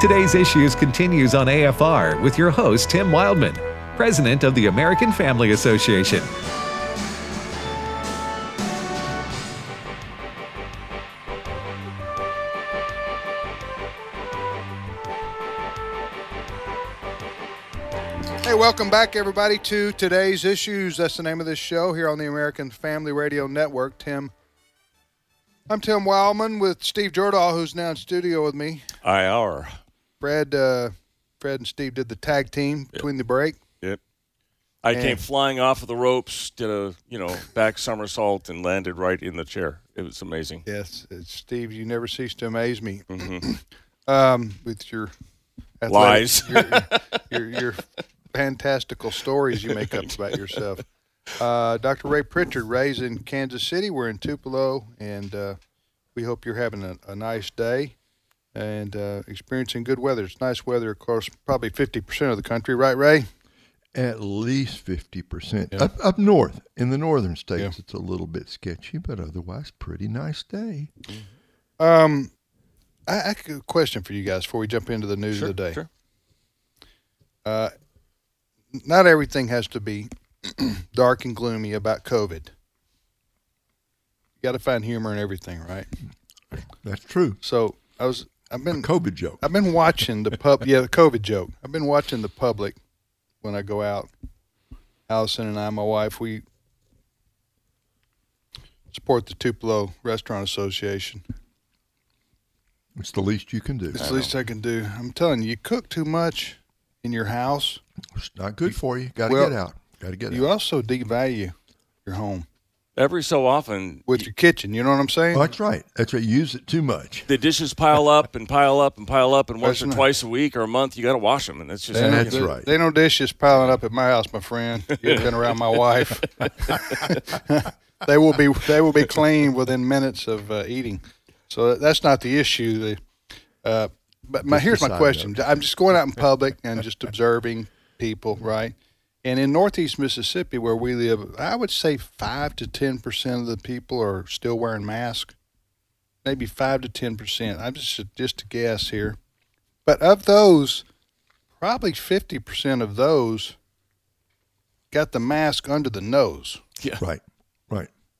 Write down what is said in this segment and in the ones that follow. Today's Issues continues on AFR with your host, Tim Wildman, president of the American Family Association. Hey, welcome back, everybody, to Today's Issues. That's the name of this show here on the American Family Radio Network. I'm Tim Wildman with Steve Jordahl, who's now in studio with me. Fred and Steve did the tag team between the break. Yep. I came flying off of the ropes, did a back somersault, and landed right in the chair. It was amazing. Yes, Steve, you never cease to amaze me with your lies, your fantastical stories you make up about yourself. Dr. Ray Pritchard, Ray's in Kansas City. We're in Tupelo, and we hope you're having a nice day and experiencing good weather. It's nice weather, of course, probably 50% of the country, right, Ray? At least 50%. Yeah. Up north, in the northern states, It's a little bit sketchy, but otherwise, pretty nice day. I have a question for you guys before we jump into the news of the day. Sure. Not everything has to be dark and gloomy about COVID. You got to find humor in everything, right? That's true. So I've been a COVID joke. I've been watching the COVID joke. I've been watching the public when I go out. Allison and I, my wife, we support the Tupelo Restaurant Association. It's the least you can do. It's the least I can do. I'm telling you, you cook too much in your house. It's not good for you. Got to get out. You also devalue your home. Every so often. With your kitchen, you know what I'm saying? Oh, that's right. Use it too much. The dishes pile up and pile up and pile up, and once or twice a week or a month, you got to wash them. And that's just right. They no dishes piling up at my house, my friend. You've been around my wife. They will be clean within minutes of eating. So that's not the issue. Here's my question. I'm just going out in public and just observing people, right? And in northeast Mississippi, where we live, I would say 5 to 10% of the people are still wearing masks, maybe 5 to 10%. I'm just a guess here. But of those, probably 50% of those got the mask under the nose. Yeah. Right.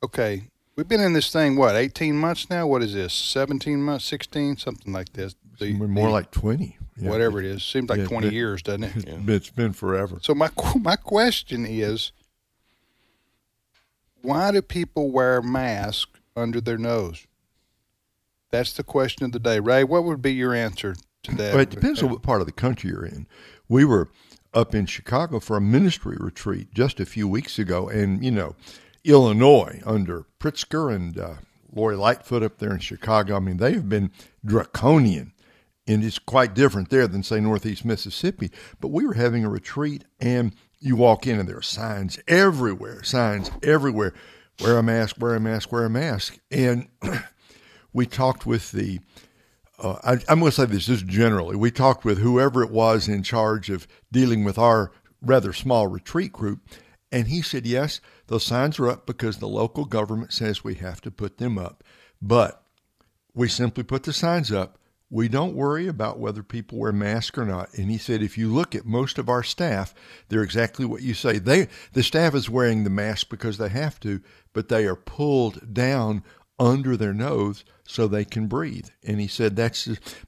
Okay. We've been in this thing, 18 months now? What is this, 17 months, 16, something like this? We're more like 20. Yeah. Whatever it is. Seems like 20 years, doesn't it? It's been forever. So my question is, why do people wear masks under their nose? That's the question of the day. Ray, what would be your answer to that? Well, it depends on what part of the country you're in. We were up in Chicago for a ministry retreat just a few weeks ago, and, Illinois under Pritzker and Lori Lightfoot up there in Chicago, I mean, they have been draconian. And it's quite different there than, say, northeast Mississippi. But we were having a retreat, and you walk in, and there are signs everywhere. Wear a mask, wear a mask, wear a mask. And we talked with I'm going to say this just generally. We talked with whoever it was in charge of dealing with our rather small retreat group, and he said, yes, those signs are up because the local government says we have to put them up. But we simply put the signs up. We don't worry about whether people wear masks or not. And he said, if you look at most of our staff, they're exactly what you say. The staff is wearing the mask because they have to, but they are pulled down under their nose so they can breathe. And he said,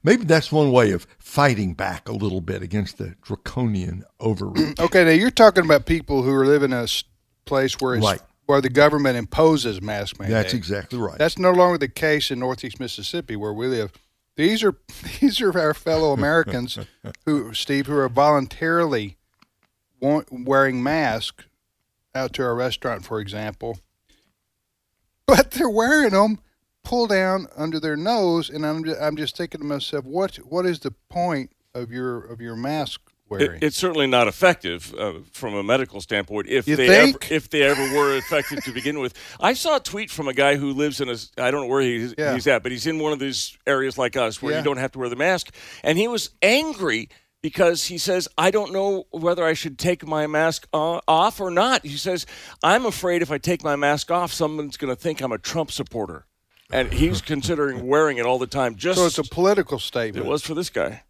maybe that's one way of fighting back a little bit against the draconian overreach. Okay, now you're talking about people who are living in a place where where the government imposes mask mandates. That's exactly right. That's no longer the case in northeast Mississippi where we live. These are our fellow Americans who are voluntarily wearing masks out to our restaurant, for example. But they're wearing them pulled down under their nose, and I'm just thinking to myself, what is the point of your mask wearing? It's certainly not effective from a medical standpoint. If they ever were effective to begin with, I saw a tweet from a guy who lives in I don't know where he's at, but he's in one of these areas like us where you don't have to wear the mask, and he was angry. Because he says, I don't know whether I should take my mask off or not. He says, I'm afraid if I take my mask off, someone's going to think I'm a Trump supporter. And he's considering wearing it all the time. So it's a political statement. It was for this guy.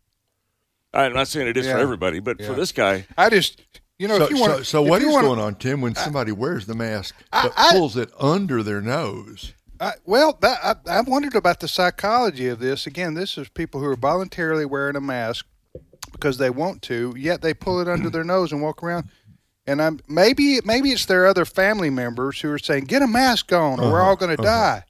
I'm not saying it is for everybody, but for this guy. I just, you know, so what is going on, Tim, when somebody wears the mask but pulls it under their nose? Well, I wondered about the psychology of this. Again, this is people who are voluntarily wearing a mask because they want to, yet they pull it under their nose and walk around. And maybe it's their other family members who are saying, get a mask on or we're all going to die.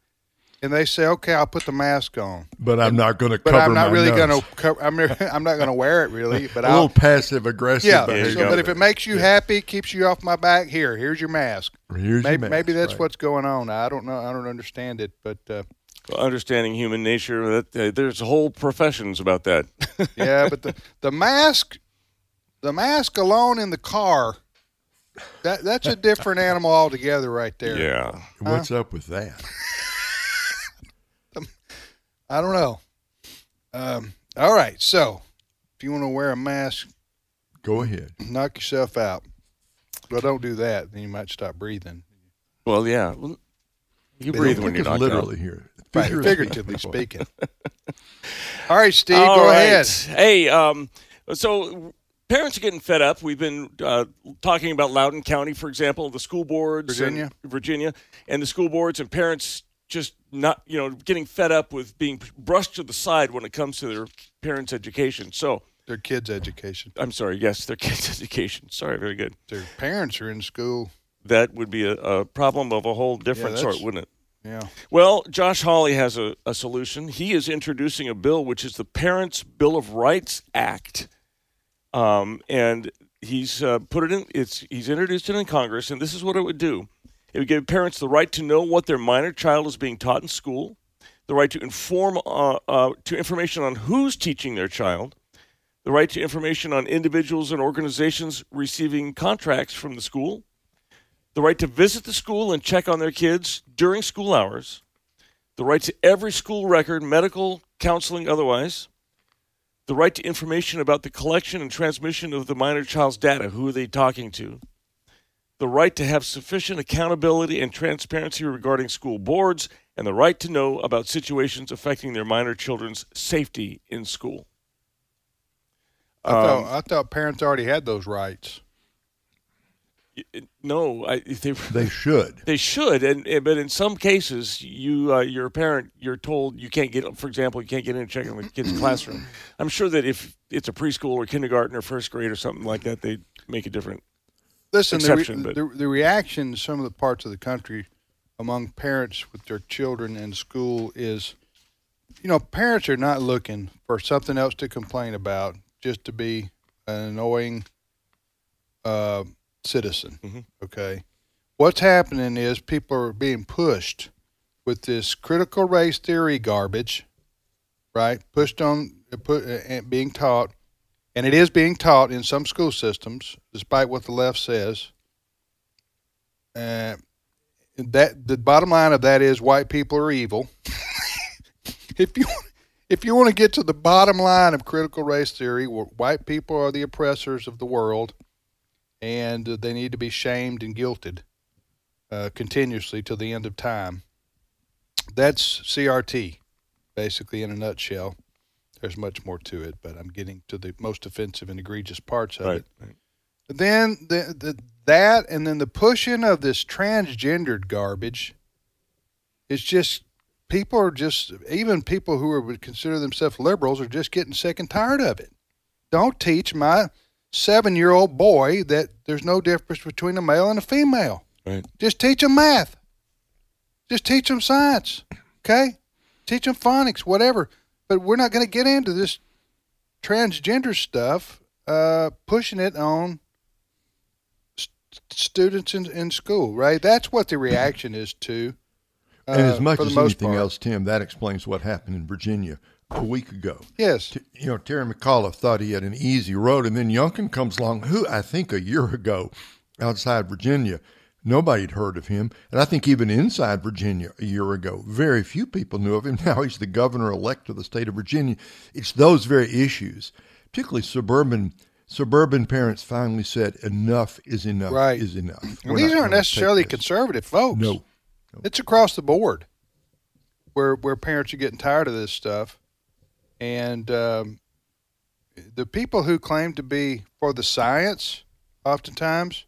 And they say, okay, I'll put the mask on. But I'm not going to cover my nose. But I'm not really going to cover. I'm not going to wear it, really. But a little passive-aggressive. Yeah, so, but if it makes you happy, keeps you off my back, here's your mask. Maybe that's what's going on. I don't know. I don't understand it, but... understanding human nature, there's whole professions about that. Yeah, but the mask alone in the car... That's a different animal altogether right there. Yeah. What's up with that? I don't know. All right. So if you want to wear a mask, go ahead. Knock yourself out. But don't do that. Then you might stop breathing. Well, yeah. You breathe when you're knocked literally out. Here. Figuratively speaking. All right, Steve, go ahead. Hey, so... Parents are getting fed up. We've been talking about Loudoun County, for example, the school boards, Virginia, and the school boards and parents just not, getting fed up with being brushed to the side when it comes to their parents' education. So their kids' education. I'm sorry. Yes, their kids' education. Sorry, very good. Their parents are in school. That would be a problem of a whole different sort, wouldn't it? Yeah. Well, Josh Hawley has a solution. He is introducing a bill which is the Parents' Bill of Rights Act. And he's put it in. He's introduced it in Congress, and this is what it would do. It would give parents the right to know what their minor child is being taught in school, the right to information on who's teaching their child, the right to information on individuals and organizations receiving contracts from the school, the right to visit the school and check on their kids during school hours, the right to every school record, medical, counseling, otherwise, the right to information about the collection and transmission of the minor child's data, who are they talking to, the right to have sufficient accountability and transparency regarding school boards, and the right to know about situations affecting their minor children's safety in school. I thought parents already had those rights. No, they should. They should, but in some cases, you're a parent, you're told you can't get. For example, you can't get in and check in the kids' classroom. I'm sure that if it's a preschool or kindergarten or first grade or something like that, they make a different exception. The reaction in some of the parts of the country among parents with their children in school is, parents are not looking for something else to complain about, just to be an annoying. Citizen. Mm-hmm. Okay. What's happening is people are being pushed with this critical race theory garbage, right? Pushed on and being taught, and it is being taught in some school systems, despite what the left says. That the bottom line of that is white people are evil. If you want to get to the bottom line of critical race theory, white people are the oppressors of the world. And they need to be shamed and guilted continuously till the end of time. That's CRT, basically, in a nutshell. There's much more to it, but I'm getting to the most offensive and egregious parts of it. Right. Then then the pushing of this transgendered garbage. It's just even people who would consider themselves liberals are just getting sick and tired of it. Don't teach my 7-year-old boy that there's no difference between a male and a female. Right. Just teach them math. Just teach them science. Okay? Teach them phonics, whatever. But we're not going to get into this transgender stuff, pushing it on students in school, right? That's what the reaction is to. And as much as anything else, Tim, that explains what happened in Virginia a week ago. Yes. Terry McAuliffe thought he had an easy road, and then Youngkin comes along, who I think a year ago outside Virginia, nobody had heard of him. And I think even inside Virginia a year ago, very few people knew of him. Now he's the governor-elect of the state of Virginia. It's those very issues, particularly suburban parents finally said enough is enough is enough. Well, these aren't necessarily conservative folks. No. It's across the board where parents are getting tired of this stuff. And the people who claim to be for the science oftentimes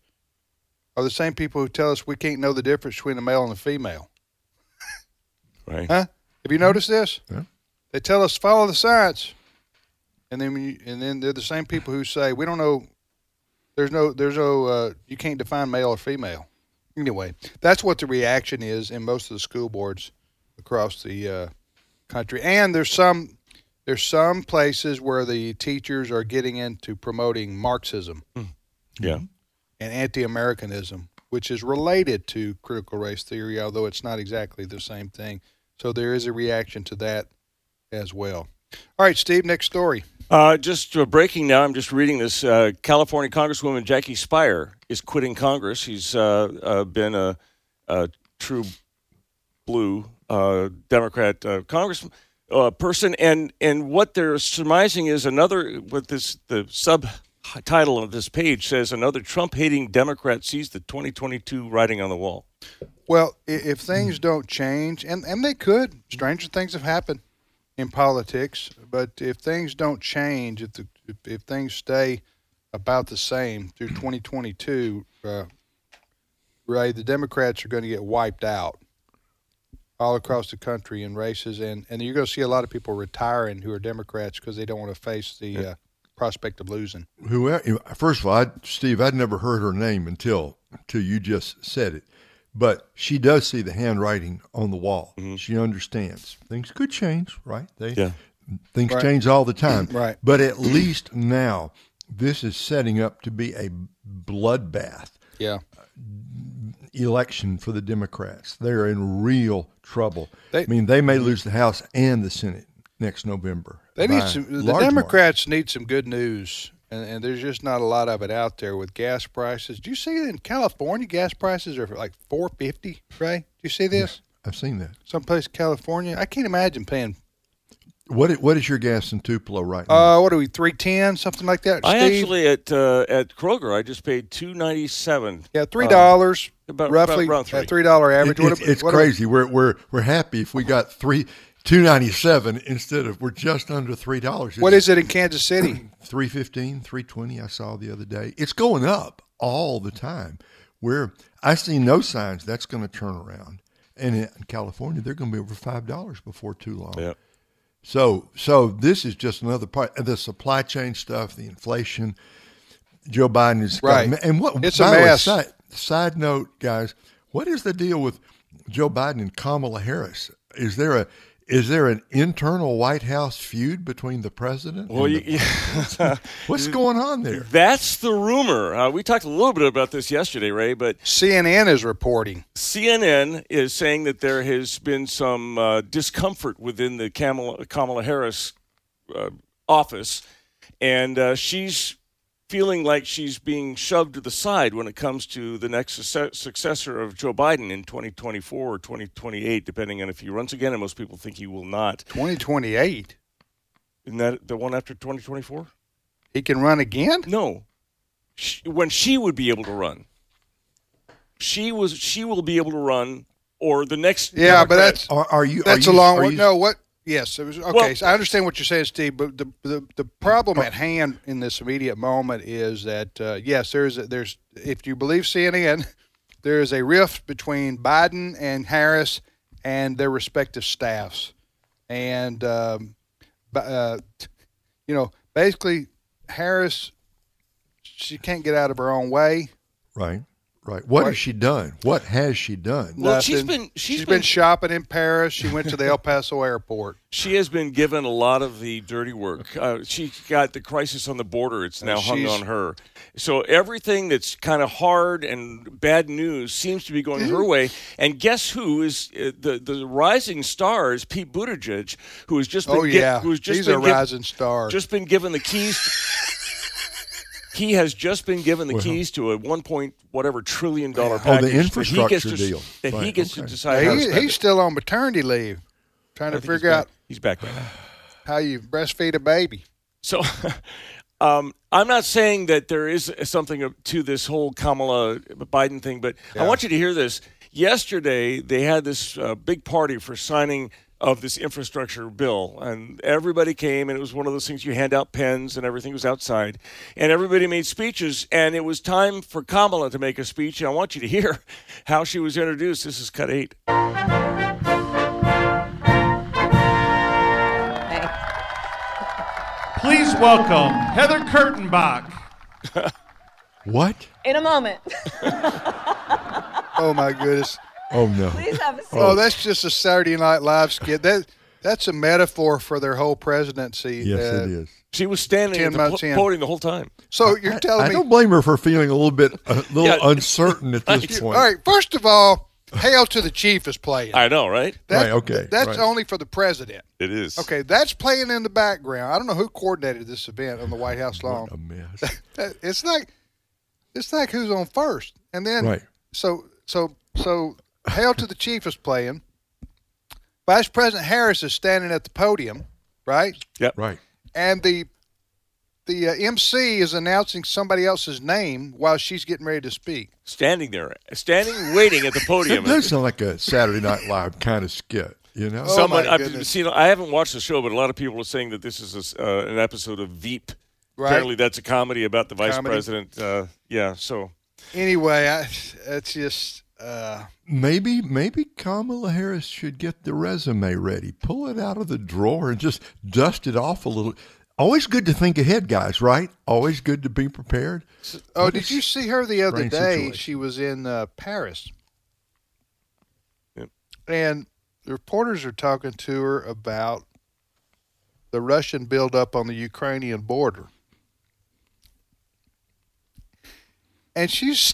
are the same people who tell us we can't know the difference between a male and a female. Right. Huh? Have you noticed this? Yeah. They tell us follow the science, and then they're the same people who say we don't know. There's no you can't define male or female. Anyway, that's what the reaction is in most of the school boards across the country. And there's some places where the teachers are getting into promoting Marxism, yeah, and anti-Americanism, which is related to critical race theory, although it's not exactly the same thing. So there is a reaction to that as well. All right, Steve, next story. Just breaking now, I'm just reading this. California Congresswoman Jackie Speier is quitting Congress. She's been a true blue Democrat congressman person. And what they're surmising is the subtitle of this page says, another Trump-hating Democrat sees the 2022 writing on the wall. Well, if things don't change, and they could, stranger things have happened in politics, but if things don't change, if things stay about the same through 2022, Ray, the Democrats are going to get wiped out all across the country in races, and you're going to see a lot of people retiring who are Democrats because they don't want to face the prospect of losing. First of all, Steve, I'd never heard her name until you just said it. But she does see the handwriting on the wall. Mm-hmm. She understands. Things could change, right? Things change all the time. Right. But at least now, this is setting up to be a bloodbath election for the Democrats. They're in real trouble. They may lose the House and the Senate next November. The Democrats need some good news. And there's just not a lot of it out there with gas prices. Do you see in California gas prices are like $4.50, Ray? Do you see this? Yeah, I've seen that. Someplace in California. I can't imagine paying. What is your gas in Tupelo right now? What are we, $3.10, something like that? I actually at Kroger I just paid $2.97. Yeah, $3 roughly around $3 average. It's crazy. We're happy if we got $2.97 instead of we're just under $3. What is it in Kansas City? $3.15, $3.20. I saw the other day. It's going up all the time. I see no signs that's going to turn around. And in California, they're going to be over $5 before too long. Yep. So this is just another part of the supply chain stuff, the inflation. Joe Biden is right. And what? It's a mess. Side note, guys, what is the deal with Joe Biden and Kamala Harris? Is there an internal White House feud between the president? Well, what's going on there? That's the rumor. We talked a little bit about this yesterday, Ray, but CNN is reporting. CNN is saying that there has been some discomfort within the Kamala Harris office, and she's feeling like she's being shoved to the side when it comes to the next successor of Joe Biden in 2024 or 2028, depending on if he runs again, and most people think he will not. 2028? Isn't that the one after 2024? He can run again? No. When she would be able to run. She will be able to run, or the next... Yeah, Democrat. But that's... That's a long one. No, what... Yes. It was, okay, well, so I understand what you're saying, Steve, but the problem at hand in this immediate moment is that, yes, there's if you believe CNN, there is a rift between Biden and Harris and their respective staffs. And, basically Harris, she can't get out of her own way. Right. Right. What has she done? What has she done? Well, nothing. She's been shopping in Paris. She went to the El Paso airport. She has been given a lot of the dirty work. She got the crisis on the border. It's now hung on her. So everything that's kind of hard and bad news seems to be going her way. And guess who is the rising star is Pete Buttigieg, who has just been just been given the keys. He has just been given the keys to a $1.whatever trillion package. Oh, the infrastructure deal. That he gets to decide. Now, he's still on maternity leave, trying to figure out. He's back right now. How you breastfeed a baby. So, I'm not saying that there is something to this whole Kamala Biden thing, but I want you to hear this. Yesterday, they had this big party for signing of this infrastructure bill. And everybody came, and it was one of those things you hand out pens and everything was outside. And everybody made speeches, and it was time for Kamala to make a speech. And I want you to hear how she was introduced. This is cut 8. Please welcome Heather Kurtenbach. What? In a moment. Oh, my goodness. Oh, no. Please have a seat. Oh, that's just a Saturday Night Live skit. That's a metaphor for their whole presidency. Yes, it is. She was standing at the podium the whole time. So you're telling me... I don't blame her for feeling a little uncertain at this point. All right, first of all, Hail to the Chief is playing. I know, right? That's only for the president. It is. Okay, that's playing in the background. I don't know who coordinated this event on the White House lawn. What a mess. It's like who's on first. And then... Right. So... Hail to the Chief is playing. Vice President Harris is standing at the podium, right? Yep. Right. And the MC is announcing somebody else's name while she's getting ready to speak. Standing waiting at the podium. It does sound like a Saturday Night Live kind of skit, you know? Oh, I haven't watched the show, but a lot of people are saying that this is an episode of Veep. Right. Apparently that's a comedy about the vice president. Anyway, it's just... Maybe Kamala Harris should get the resume ready. Pull it out of the drawer and just dust it off a little. Always good to think ahead, guys, right? Always good to be prepared. Did you see her the other day? Situation. She was in Paris. Yep. And the reporters are talking to her about the Russian buildup on the Ukrainian border. And she's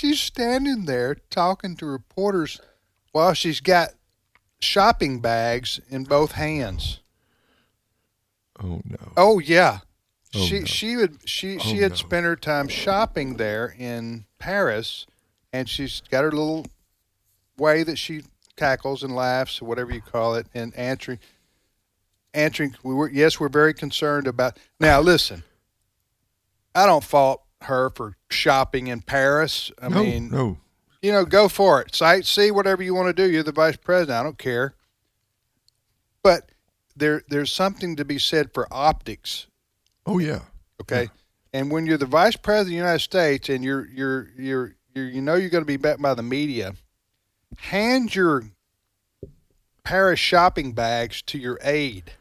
standing there talking to reporters while she's got shopping bags in both hands. Oh no! Oh yeah, oh, she had spent her time shopping there in Paris, and she's got her little way that she cackles and laughs, or whatever you call it, and answering. We're very concerned about. Now listen, I don't fault her for shopping in Paris. I mean, you know, go for it. See whatever you want to do. You're the vice president. I don't care. But there's something to be said for optics. Oh yeah. Okay. Yeah. And when you're the vice president of the United States and you're going to be met by the media, hand your Paris shopping bags to your aide.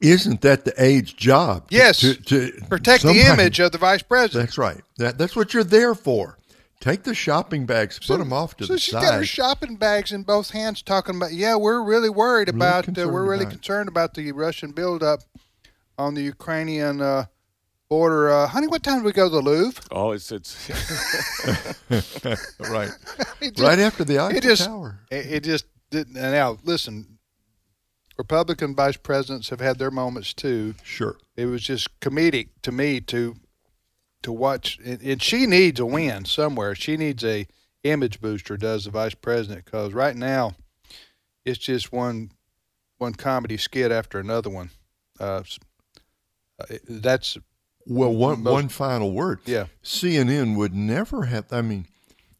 Isn't that the aide's job? Yes, to protect somebody, the image of the vice president. That's right. That's what you're there for. Take the shopping bags, put them off to the side. So she's got her shopping bags in both hands talking about, we're really worried about, concerned about the Russian buildup on the Ukrainian border. Honey, what time do we go to the Louvre? Oh, it's right. Right after the Eiffel Tower. It just didn't. Now, listen. Republican vice presidents have had their moments too. Sure. It was just comedic to me to watch. And she needs a win somewhere. She needs a image booster, does the vice president, because right now it's just one comedy skit after another one. That's one final word. Yeah. CNN would never have. I mean,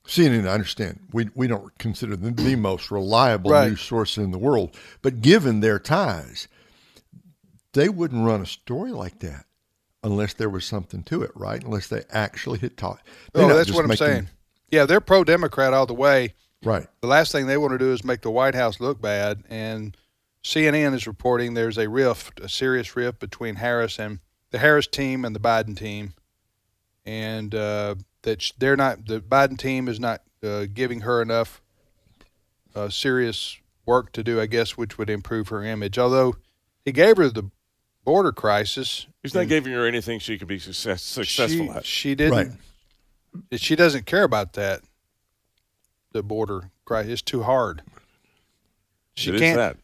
CNN, I understand, we don't consider them the most reliable news source in the world, but given their ties, they wouldn't run a story like that unless there was something to it, right? Unless they actually had talked. Oh, that's what I'm saying. Yeah, they're pro-Democrat all the way. Right. The last thing they want to do is make the White House look bad, and CNN is reporting there's a serious rift between the Harris team and the Biden team, and that they're not, the Biden team is not giving her enough serious work to do, I guess, which would improve her image. Although he gave her the border crisis. He's not giving her anything she could be successful at. She didn't. Right. She doesn't care about that. The border crisis is too hard. She can't.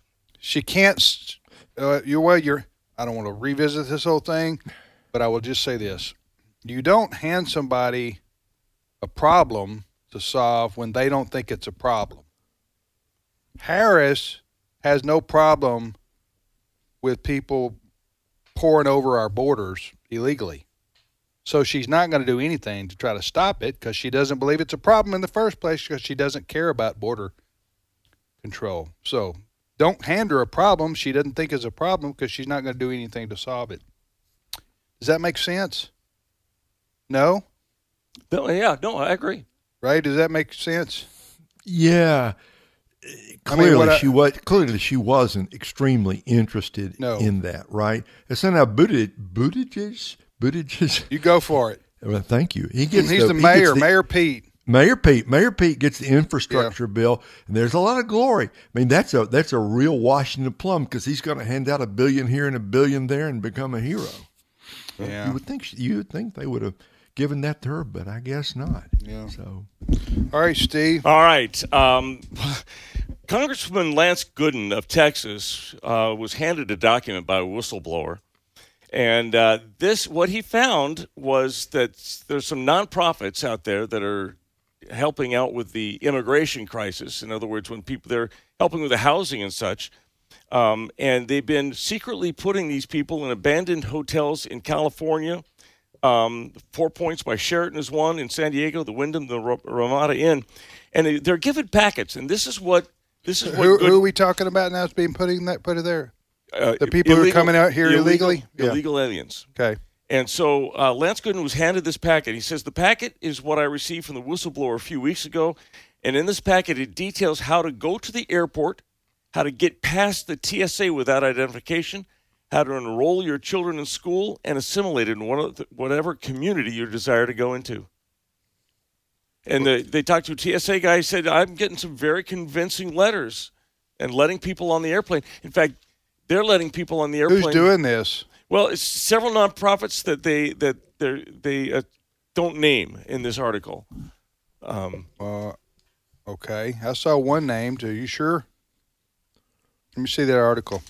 I don't want to revisit this whole thing, but I will just say this. You don't hand somebody a problem to solve when they don't think it's a problem. Harris has no problem with people pouring over our borders illegally. So she's not going to do anything to try to stop it because she doesn't believe it's a problem in the first place because she doesn't care about border control. So Don't hand her a problem she doesn't think is a problem because she's not going to do anything to solve it. Does that make sense? No? Yeah, no, I agree. Right? Does that make sense? Yeah. Clearly, she wasn't extremely interested in that, right? And so now Buttigieg. You go for it. Well, thank you. He's the mayor, Mayor Pete. Mayor Pete gets the infrastructure bill, and there's a lot of glory. I mean, that's a real Washington plum because he's going to hand out $1 billion here and $1 billion there and become a hero. Yeah. You would think they would have given that to her, but I guess not. Yeah. So, all right, Steve. All right. Congressman Lance Gooden of Texas was handed a document by a whistleblower. And what he found was that there's some nonprofits out there that are helping out with the immigration crisis. In other words, when they're helping with the housing and such. And they've been secretly putting these people in abandoned hotels in California. 4 Points by Sheraton is one in San Diego, the Wyndham, the Ramada Inn. And they're given packets. And this is what who are we talking about now that's being put in there? The people who are coming out here illegally? Illegal aliens. Okay. And so Lance Gooden was handed this packet. He says, the packet is what I received from the whistleblower a few weeks ago. And in this packet, it details how to go to the airport, how to get past the TSA without identification, how to enroll your children in school, and assimilate in whatever community you desire to go into. And they talked to a TSA guy. He said, I'm getting some very convincing letters and letting people on the airplane. In fact, they're letting people on the airplane. Who's doing this? Well, it's several nonprofits that they don't name in this article. Okay, I saw one named. Are you sure? Let me see that article.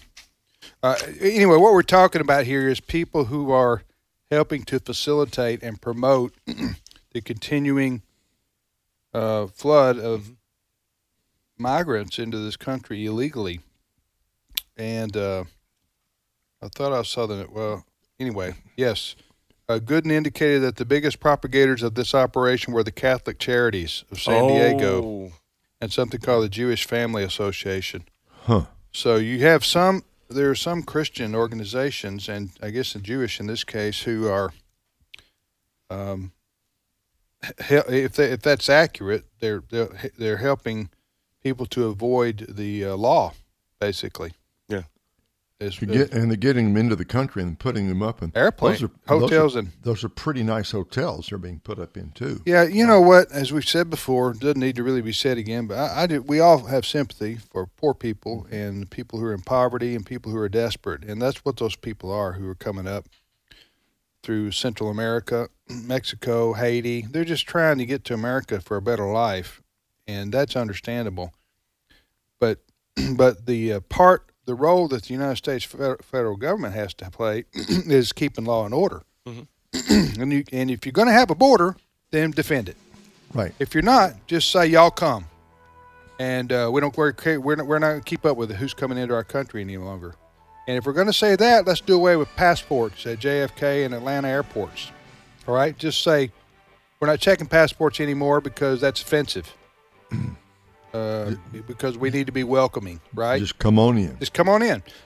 Anyway, what we're talking about here is people who are helping to facilitate and promote the continuing flood of migrants into this country illegally. And I thought I saw that. Well, anyway, yes. Gooden indicated that the biggest propagators of this operation were the Catholic Charities of San Diego and something called the Jewish Family Association. Huh. So you have there are some Christian organizations, and I guess the Jewish in this case, who are, if that's accurate, they're helping people to avoid the law, basically. And they're getting them into the country and putting them up in airplanes, hotels. Those are pretty nice hotels they're being put up in, too. Yeah, you know what? As we've said before, it doesn't need to really be said again, but we all have sympathy for poor people and people who are in poverty and people who are desperate. And that's what those people are who are coming up through Central America, Mexico, Haiti. They're just trying to get to America for a better life, and that's understandable. But the role that the United States federal government has to play is keeping law and order. Mm-hmm. and if you're going to have a border, then defend it. Right. If you're not, just say y'all come, and we're not going to keep up with who's coming into our country any longer. And if we're going to say that, let's do away with passports at JFK and Atlanta airports. All right, just say we're not checking passports anymore because that's offensive. Because we need to be welcoming, right? Just come on in.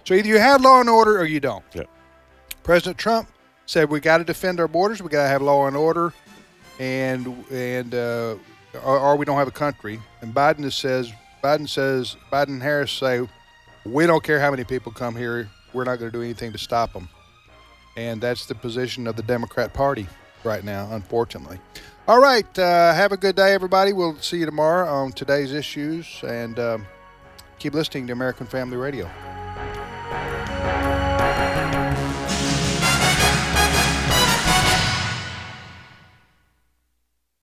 So either you have law and order or you don't. Yep. President Trump said we got to defend our borders, we got to have law and order, or we don't have a country. And Biden and Harris say we don't care how many people come here, we're not going to do anything to stop them. And that's the position of the Democrat Party right now, unfortunately. All right, have a good day, everybody. We'll see you tomorrow on Today's Issues, and keep listening to American Family Radio.